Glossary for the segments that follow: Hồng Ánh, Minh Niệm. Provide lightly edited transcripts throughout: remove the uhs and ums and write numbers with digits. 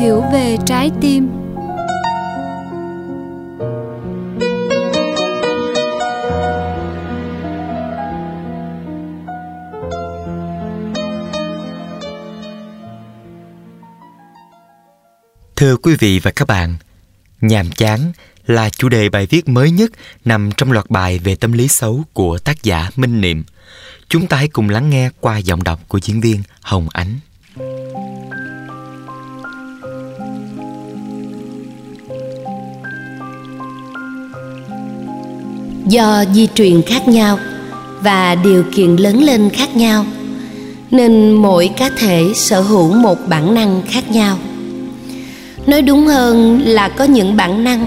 hiểu về trái tim. Thưa quý vị và các bạn, nhàm chán là chủ đề bài viết mới nhất nằm trong loạt bài về tâm lý xấu của tác giả Minh Niệm. Chúng ta hãy cùng lắng nghe qua giọng đọc của diễn viên Hồng Ánh. Do di truyền khác nhau và điều kiện lớn lên khác nhau, nên mỗi cá thể sở hữu một bản năng khác nhau. Nói đúng hơn là có những bản năng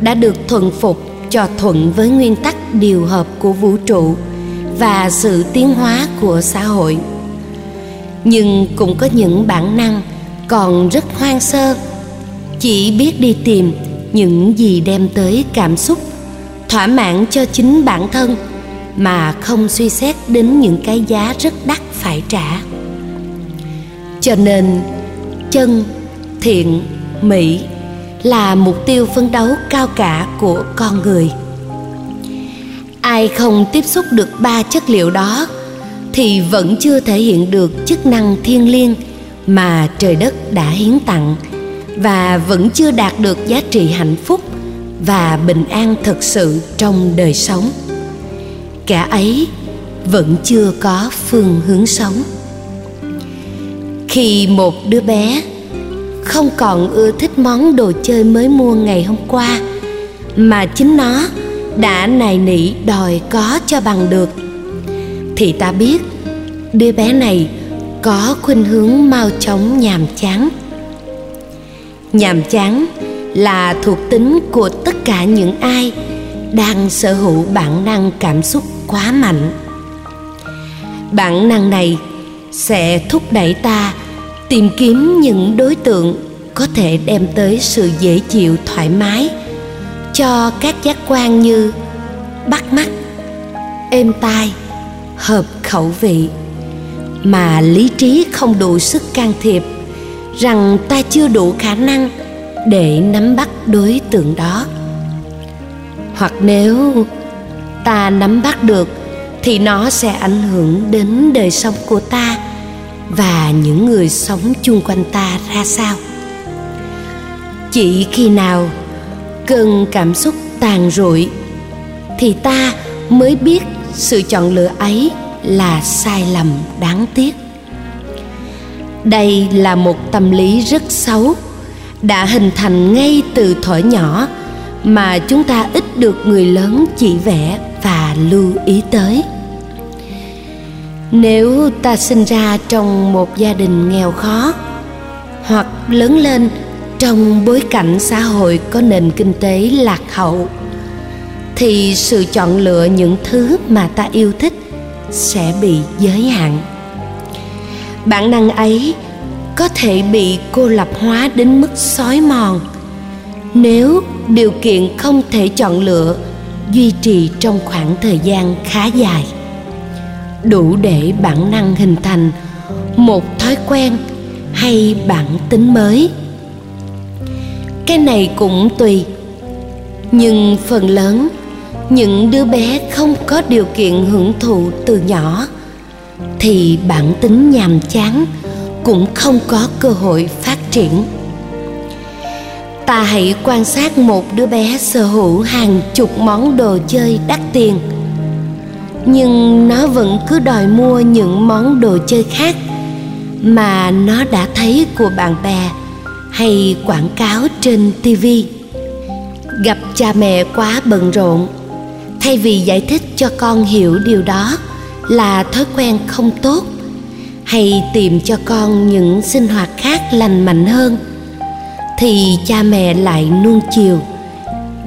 đã được thuần phục cho thuận với nguyên tắc điều hợp của vũ trụ và sự tiến hóa của xã hội. Nhưng cũng có những bản năng còn rất hoang sơ, chỉ biết đi tìm những gì đem tới cảm xúc, thỏa mãn cho chính bản thân mà không suy xét đến những cái giá rất đắt phải trả. Cho nên chân, thiện, mỹ là mục tiêu phấn đấu cao cả của con người. Ai không tiếp xúc được ba chất liệu đó thì vẫn chưa thể hiện được chức năng thiêng liêng mà trời đất đã hiến tặng, và vẫn chưa đạt được giá trị hạnh phúc và bình an thực sự trong đời sống. Kẻ ấy vẫn chưa có phương hướng sống. Khi một đứa bé không còn ưa thích món đồ chơi mới mua ngày hôm qua, mà chính nó đã nài nỉ đòi có cho bằng được, thì ta biết đứa bé này có khuynh hướng mau chóng nhàm chán. Nhàm chán là thuộc tính của tất cả những ai đang sở hữu bản năng cảm xúc quá mạnh. Bản năng này sẽ thúc đẩy ta tìm kiếm những đối tượng có thể đem tới sự dễ chịu, thoải mái cho các giác quan như bắt mắt, êm tai, hợp khẩu vị, mà lý trí không đủ sức can thiệp rằng ta chưa đủ khả năng để nắm bắt đối tượng đó. Hoặc nếu ta nắm bắt được thì nó sẽ ảnh hưởng đến đời sống của ta và những người sống chung quanh ta ra sao. Chỉ khi nào cơn cảm xúc tàn rụi thì ta mới biết sự chọn lựa ấy là sai lầm đáng tiếc. Đây là một tâm lý rất xấu, đã hình thành ngay từ thuở nhỏ mà chúng ta ít được người lớn chỉ vẽ và lưu ý tới. Nếu ta sinh ra trong một gia đình nghèo khó, hoặc lớn lên trong bối cảnh xã hội có nền kinh tế lạc hậu, thì sự chọn lựa những thứ mà ta yêu thích sẽ bị giới hạn. Bản năng ấy có thể bị cô lập hóa đến mức xói mòn nếu điều kiện không thể chọn lựa duy trì trong khoảng thời gian khá dài, đủ để bản năng hình thành một thói quen hay bản tính mới. Cái này cũng tùy, nhưng phần lớn những đứa bé không có điều kiện hưởng thụ từ nhỏ thì bản tính nhàm chán cũng không có cơ hội phát triển. Ta hãy quan sát một đứa bé sở hữu hàng chục món đồ chơi đắt tiền, nhưng nó vẫn cứ đòi mua những món đồ chơi khác mà nó đã thấy của bạn bè hay quảng cáo trên TV. Gặp cha mẹ quá bận rộn, thay vì giải thích cho con hiểu điều đó là thói quen không tốt, hay tìm cho con những sinh hoạt khác lành mạnh hơn, thì cha mẹ lại nuông chiều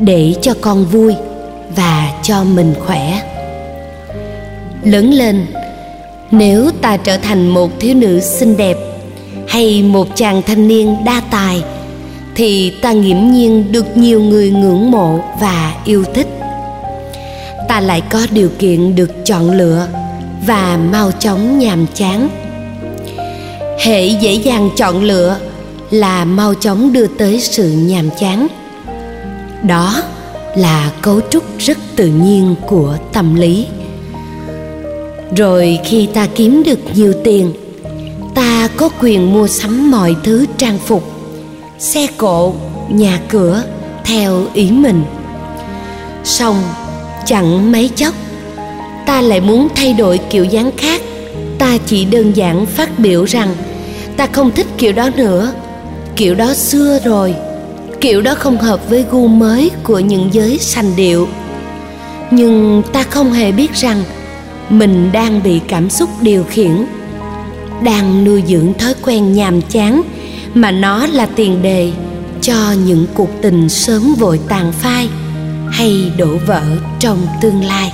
để cho con vui và cho mình khỏe. Lớn lên, nếu ta trở thành một thiếu nữ xinh đẹp hay một chàng thanh niên đa tài, thì ta nghiễm nhiên được nhiều người ngưỡng mộ và yêu thích. Ta lại có điều kiện được chọn lựa và mau chóng nhàm chán. Hễ dễ dàng chọn lựa là mau chóng đưa tới sự nhàm chán. Đó là cấu trúc rất tự nhiên của tâm lý. Rồi khi ta kiếm được nhiều tiền, ta có quyền mua sắm mọi thứ trang phục, xe cộ, nhà cửa theo ý mình. Xong, chẳng mấy chốc, ta lại muốn thay đổi kiểu dáng khác. Ta chỉ đơn giản phát biểu rằng ta không thích kiểu đó nữa, kiểu đó xưa rồi, kiểu đó không hợp với gu mới của những giới sành điệu. Nhưng ta không hề biết rằng mình đang bị cảm xúc điều khiển, đang nuôi dưỡng thói quen nhàm chán mà nó là tiền đề cho những cuộc tình sớm vội tàn phai hay đổ vỡ trong tương lai.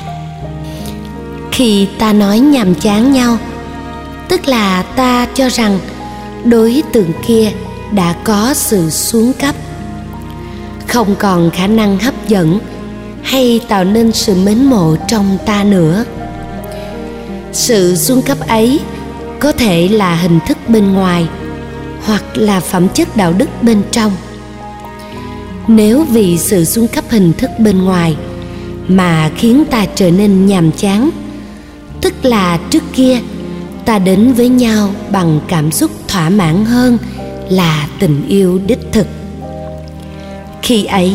Khi ta nói nhàm chán nhau, tức là ta cho rằng đối tượng kia đã có sự xuống cấp, không còn khả năng hấp dẫn hay tạo nên sự mến mộ trong ta nữa. Sự xuống cấp ấy có thể là hình thức bên ngoài hoặc là phẩm chất đạo đức bên trong. Nếu vì sự xuống cấp hình thức bên ngoài mà khiến ta trở nên nhàm chán, tức là trước kia ta đến với nhau bằng cảm xúc thỏa mãn hơn là tình yêu đích thực. Khi ấy,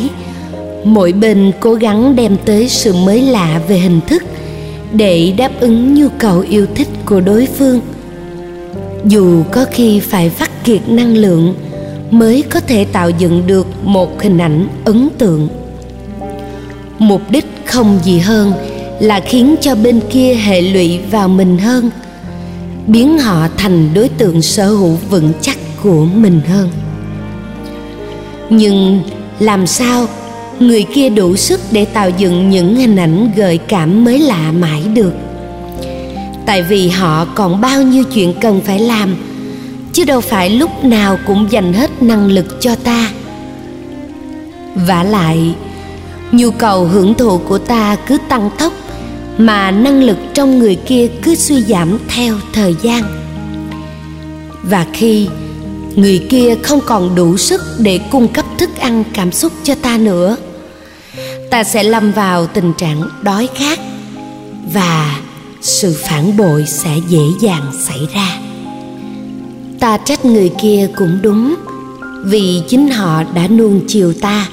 mỗi bên cố gắng đem tới sự mới lạ về hình thức để đáp ứng nhu cầu yêu thích của đối phương. Dù có khi phải vắt kiệt năng lượng mới có thể tạo dựng được một hình ảnh ấn tượng. Mục đích không gì hơn là khiến cho bên kia hệ lụy vào mình hơn, biến họ thành đối tượng sở hữu vững chắc của mình hơn. Nhưng làm sao người kia đủ sức để tạo dựng những hình ảnh gợi cảm mới lạ mãi được? Tại vì họ còn bao nhiêu chuyện cần phải làm, chứ đâu phải lúc nào cũng dành hết năng lực cho ta. Vả lại, nhu cầu hưởng thụ của ta cứ tăng tốc, mà năng lực trong người kia cứ suy giảm theo thời gian. Và khi người kia không còn đủ sức để cung cấp thức ăn cảm xúc cho ta nữa, ta sẽ lâm vào tình trạng đói khát và sự phản bội sẽ dễ dàng xảy ra. Ta trách người kia cũng đúng, vì chính họ đã nuông chiều ta,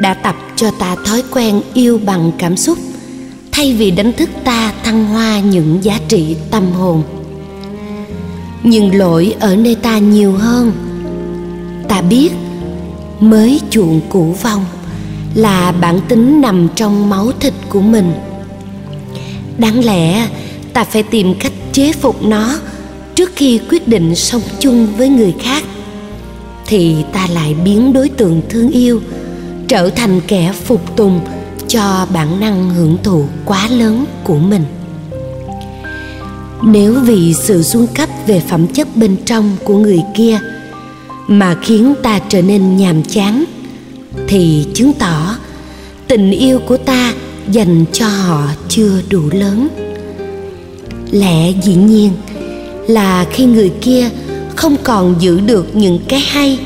đã tập cho ta thói quen yêu bằng cảm xúc thay vì đánh thức ta thăng hoa những giá trị tâm hồn. Nhưng lỗi ở nơi ta nhiều hơn. Ta biết mới chuộng cũ vong là bản tính nằm trong máu thịt của mình. Đáng lẽ ta phải tìm cách chế phục nó trước khi quyết định sống chung với người khác, thì ta lại biến đối tượng thương yêu trở thành kẻ phục tùng cho bản năng hưởng thụ quá lớn của mình. Nếu vì sự xuống cấp về phẩm chất bên trong của người kia mà khiến ta trở nên nhàm chán, thì chứng tỏ tình yêu của ta dành cho họ chưa đủ lớn. Lẽ dĩ nhiên là khi người kia không còn giữ được những cái hay,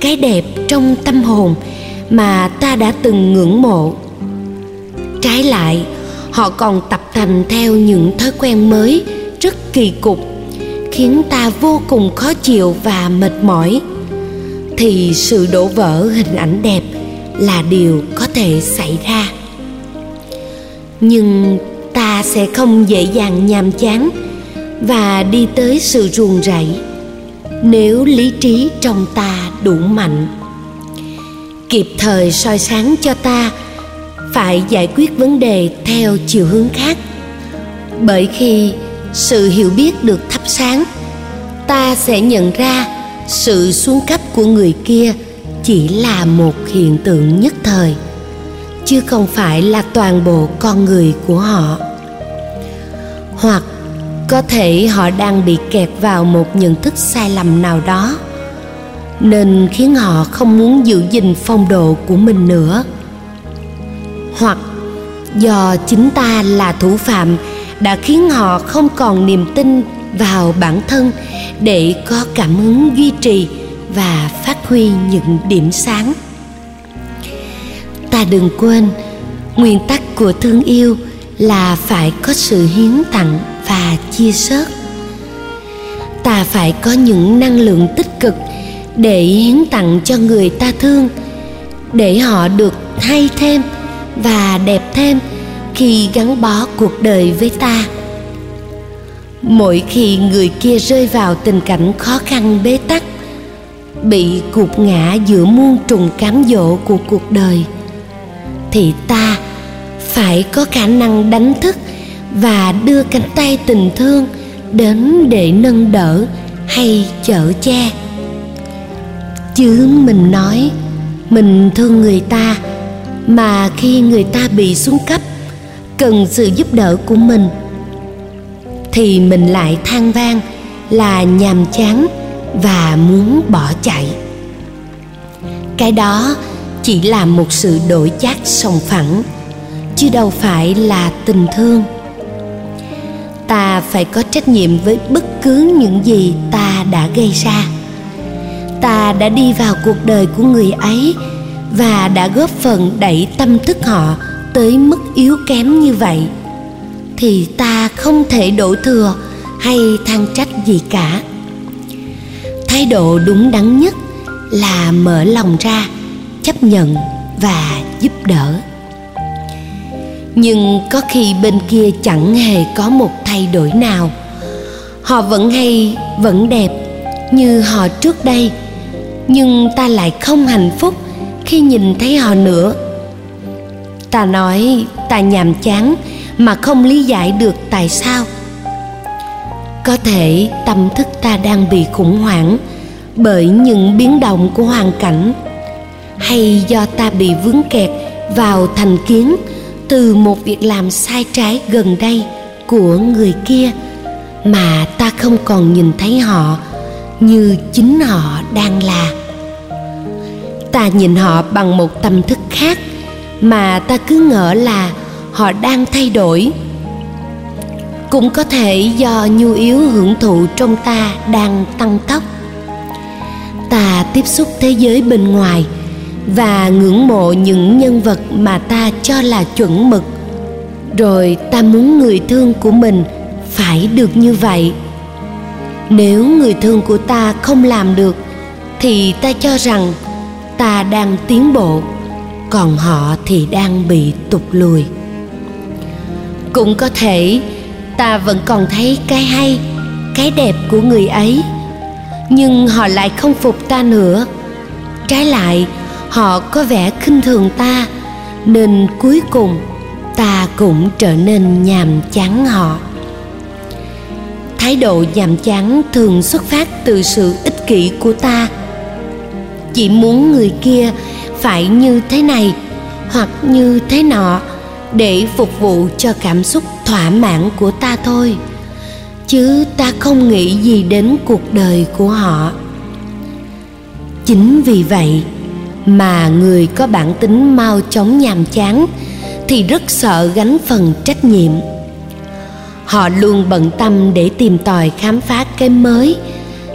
cái đẹp trong tâm hồn mà ta đã từng ngưỡng mộ. Trái lại, họ còn tập thành theo những thói quen mới rất kỳ cục, khiến ta vô cùng khó chịu và mệt mỏi, thì sự đổ vỡ hình ảnh đẹp là điều có thể xảy ra. Nhưng ta sẽ không dễ dàng nhàm chán và đi tới sự ruồng rẫy nếu lý trí trong ta đủ mạnh, kịp thời soi sáng cho ta phải giải quyết vấn đề theo chiều hướng khác. Bởi khi sự hiểu biết được thắp sáng, ta sẽ nhận ra sự xuống cấp của người kia chỉ là một hiện tượng nhất thời, chứ không phải là toàn bộ con người của họ. Hoặc có thể họ đang bị kẹt vào một nhận thức sai lầm nào đó, nên khiến họ không muốn giữ gìn phong độ của mình nữa. Hoặc do chính ta là thủ phạm đã khiến họ không còn niềm tin vào bản thân để có cảm hứng duy trì và phát huy những điểm sáng. Ta đừng quên, nguyên tắc của thương yêu là phải có sự hiến tặng và chia sớt. Ta phải có những năng lượng tích cực để hiến tặng cho người ta thương, để họ được hay thêm và đẹp thêm khi gắn bó cuộc đời với ta. Mỗi khi người kia rơi vào tình cảnh khó khăn bế tắc, bị gục ngã giữa muôn trùng cám dỗ của cuộc đời, thì ta phải có khả năng đánh thức và đưa cánh tay tình thương đến để nâng đỡ hay chở che. Chứ mình nói mình thương người ta, mà khi người ta bị xuống cấp, cần sự giúp đỡ của mình, thì mình lại than van là nhàm chán và muốn bỏ chạy. Cái đó chỉ là một sự đổi chác sòng phẳng, chứ đâu phải là tình thương. Ta phải có trách nhiệm với bất cứ những gì ta đã gây ra. Ta đã đi vào cuộc đời của người ấy và đã góp phần đẩy tâm thức họ tới mức yếu kém như vậy, thì ta không thể đổ thừa hay than trách gì cả. Thái độ đúng đắn nhất là mở lòng ra, chấp nhận và giúp đỡ. Nhưng có khi bên kia chẳng hề có một thay đổi nào. Họ vẫn hay, vẫn đẹp như họ trước đây, nhưng ta lại không hạnh phúc khi nhìn thấy họ nữa. Ta nói ta nhàm chán mà không lý giải được tại sao. Có thể tâm thức ta đang bị khủng hoảng bởi những biến động của hoàn cảnh, hay do ta bị vướng kẹt vào thành kiến từ một việc làm sai trái gần đây của người kia mà ta không còn nhìn thấy họ như chính họ đang là. Ta nhìn họ bằng một tâm thức khác mà ta cứ ngỡ là họ đang thay đổi. Cũng có thể do nhu yếu hưởng thụ trong ta đang tăng tốc. Ta tiếp xúc thế giới bên ngoài và ngưỡng mộ những nhân vật mà ta cho là chuẩn mực, rồi ta muốn người thương của mình phải được như vậy. Nếu người thương của ta không làm được, thì ta cho rằng ta đang tiến bộ, còn họ thì đang bị tụt lùi. Cũng có thể ta vẫn còn thấy cái hay, cái đẹp của người ấy, nhưng họ lại không phục ta nữa. Trái lại, họ có vẻ khinh thường ta, nên cuối cùng ta cũng trở nên nhàm chán họ. Thái độ nhàm chán thường xuất phát từ sự ích kỷ của ta. Chỉ muốn người kia phải như thế này hoặc như thế nọ để phục vụ cho cảm xúc thỏa mãn của ta thôi, chứ ta không nghĩ gì đến cuộc đời của họ. Chính vì vậy mà người có bản tính mau chóng nhàm chán thì rất sợ gánh phần trách nhiệm. Họ luôn bận tâm để tìm tòi khám phá cái mới,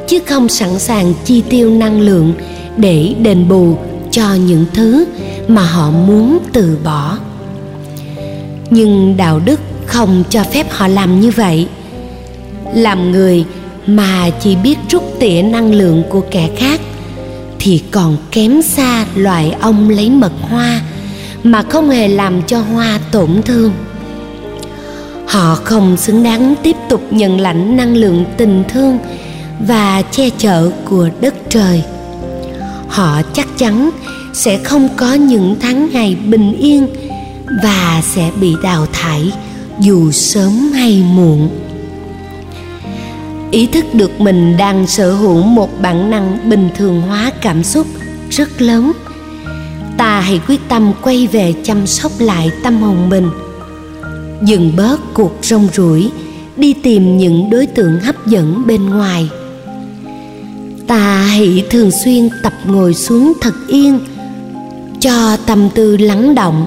chứ không sẵn sàng chi tiêu năng lượng để đền bù cho những thứ mà họ muốn từ bỏ. Nhưng đạo đức không cho phép họ làm như vậy. Làm người mà chỉ biết rút tỉa năng lượng của kẻ khác thì còn kém xa loài ong lấy mật hoa mà không hề làm cho hoa tổn thương. Họ không xứng đáng tiếp tục nhận lãnh năng lượng tình thương và che chở của đất trời. Họ chắc chắn sẽ không có những tháng ngày bình yên và sẽ bị đào thải dù sớm hay muộn. Ý thức được mình đang sở hữu một bản năng bình thường hóa cảm xúc rất lớn. Ta hãy quyết tâm quay về chăm sóc lại tâm hồn mình, dừng bớt cuộc rong ruổi đi tìm những đối tượng hấp dẫn bên ngoài. Ta hãy thường xuyên tập ngồi xuống thật yên, cho tâm tư lắng động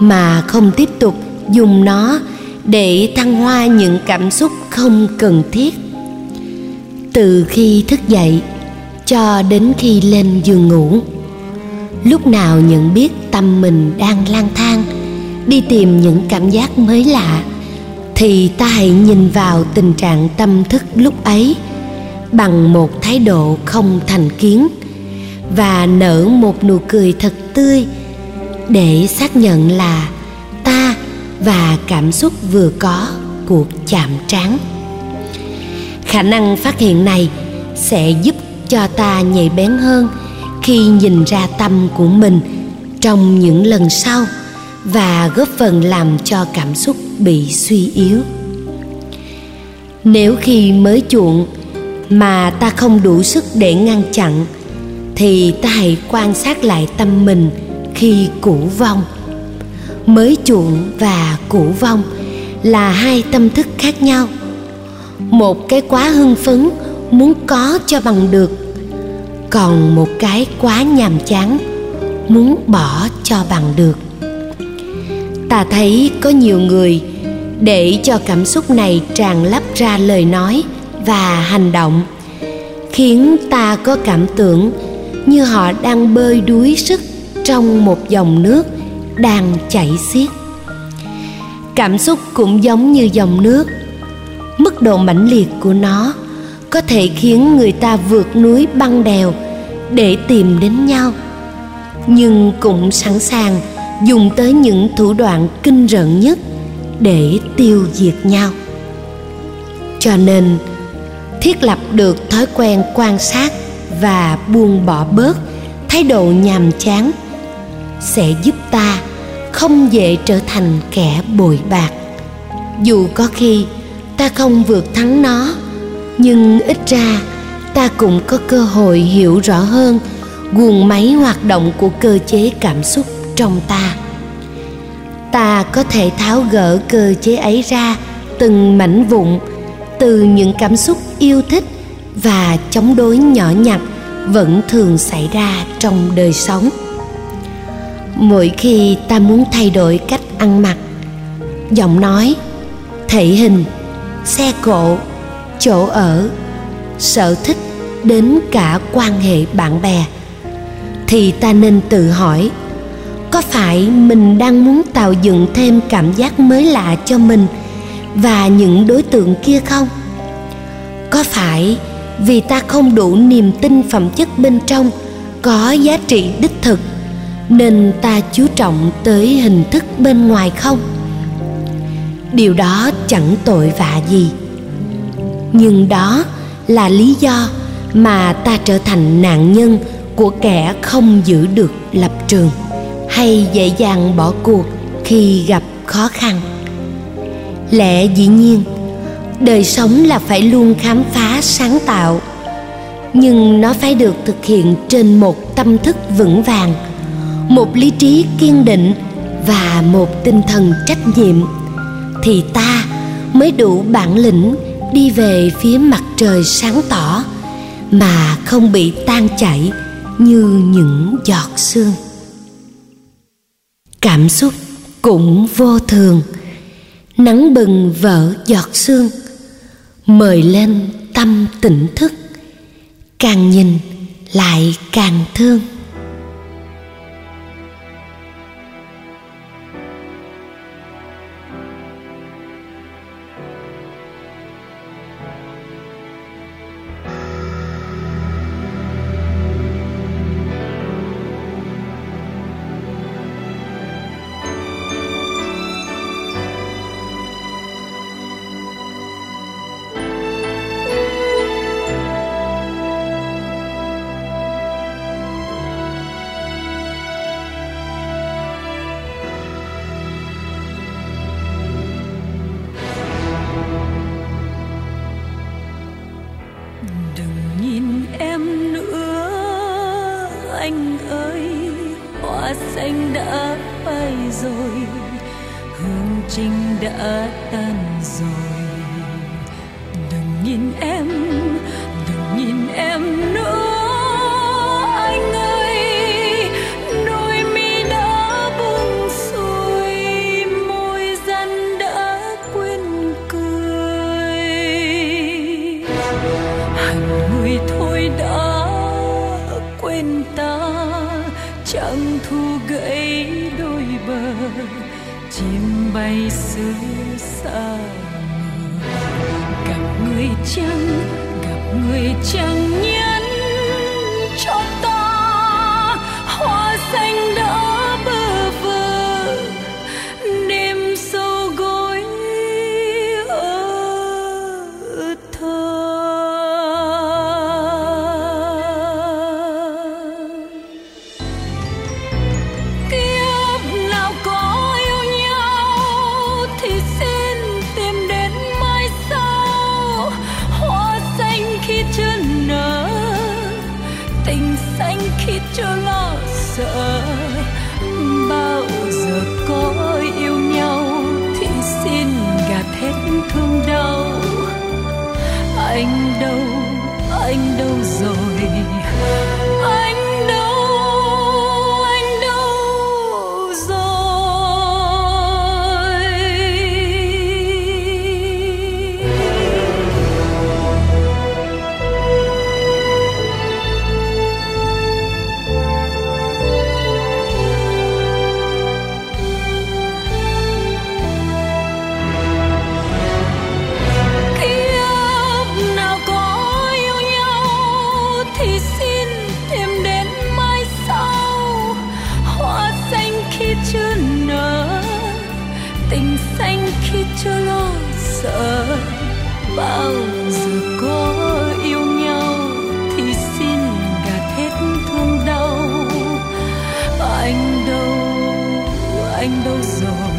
mà không tiếp tục dùng nó để thăng hoa những cảm xúc không cần thiết. Từ khi thức dậy, cho đến khi lên giường ngủ. Lúc nào nhận biết tâm mình đang lang thang, đi tìm những cảm giác mới lạ, thì ta hãy nhìn vào tình trạng tâm thức lúc ấy bằng một thái độ không thành kiến và nở một nụ cười thật tươi để xác nhận là ta và cảm xúc vừa có cuộc chạm trán. Khả năng phát hiện này sẽ giúp cho ta nhạy bén hơn khi nhìn ra tâm của mình trong những lần sau và góp phần làm cho cảm xúc bị suy yếu. Nếu khi mới chuộng mà ta không đủ sức để ngăn chặn, thì ta hãy quan sát lại tâm mình khi cũ vong. Mới chuộng và cũ vong là hai tâm thức khác nhau. Một cái quá hưng phấn muốn có cho bằng được, còn một cái quá nhàm chán muốn bỏ cho bằng được. Ta thấy có nhiều người để cho cảm xúc này tràn lấp ra lời nói và hành động, khiến ta có cảm tưởng như họ đang bơi đuối sức trong một dòng nước đang chảy xiết. Cảm xúc cũng giống như dòng nước. Mức độ mãnh liệt của nó có thể khiến người ta vượt núi băng đèo để tìm đến nhau, nhưng cũng sẵn sàng dùng tới những thủ đoạn kinh rợn nhất để tiêu diệt nhau. Cho nên, thiết lập được thói quen quan sát và buông bỏ bớt thái độ nhàm chán sẽ giúp ta không dễ trở thành kẻ bội bạc. Dù có khi ta không vượt thắng nó, nhưng ít ra ta cũng có cơ hội hiểu rõ hơn guồng máy hoạt động của cơ chế cảm xúc trong ta. Ta có thể tháo gỡ cơ chế ấy ra từng mảnh vụn từ những cảm xúc yêu thích và chống đối nhỏ nhặt vẫn thường xảy ra trong đời sống. Mỗi khi ta muốn thay đổi cách ăn mặc, giọng nói, thể hình, xe cộ, chỗ ở, sở thích đến cả quan hệ bạn bè, thì ta nên tự hỏi, có phải mình đang muốn tạo dựng thêm cảm giác mới lạ cho mình và những đối tượng kia không? Có phải vì ta không đủ niềm tin phẩm chất bên trong có giá trị đích thực nên ta chú trọng tới hình thức bên ngoài không? Điều đó chẳng tội vạ gì, nhưng đó là lý do mà ta trở thành nạn nhân của kẻ không giữ được lập trường hay dễ dàng bỏ cuộc khi gặp khó khăn. Lẽ dĩ nhiên, đời sống là phải luôn khám phá sáng tạo, nhưng nó phải được thực hiện trên một tâm thức vững vàng, một lý trí kiên định và một tinh thần trách nhiệm, thì ta mới đủ bản lĩnh đi về phía mặt trời sáng tỏ mà không bị tan chảy như những giọt sương. Cảm xúc cũng vô thường, nắng bừng vỡ giọt sương, mời lên tâm tỉnh thức, càng nhìn lại càng thương. Thôi đã gãy đôi bờ, chim bay xứ xa. Gặp người chẳng nhắn cho ta hoa xanh đã bơ vơ, đêm sâu gối ở thơ. Kiếp nào có yêu nhau thì xin tìm đến mai sau, hoa xanh khi chưa nở, tình xanh khi chưa lo sợ. Bao giờ có yêu nhau thì xin gạt hết thương đau. Anh đâu rồi, anh đâu rồi. Kiếp nào có yêu nhau thì xin tìm đến mai sau, hoa xanh khi chưa nở, tình xanh khi chưa lo sợ. Bao giờ có yêu nhau thì xin gạt hết thương đau. Anh đâu rồi, anh đâu rồi.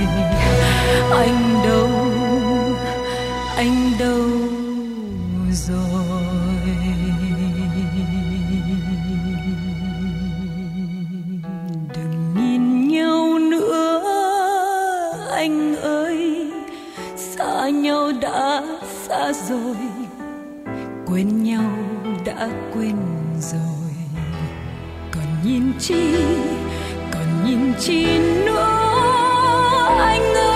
Đừng nhìn nhau nữa anh ơi, xa nhau đã xa rồi, quên nhau đã quên rồi. Còn nhìn chi nữa anh ơi.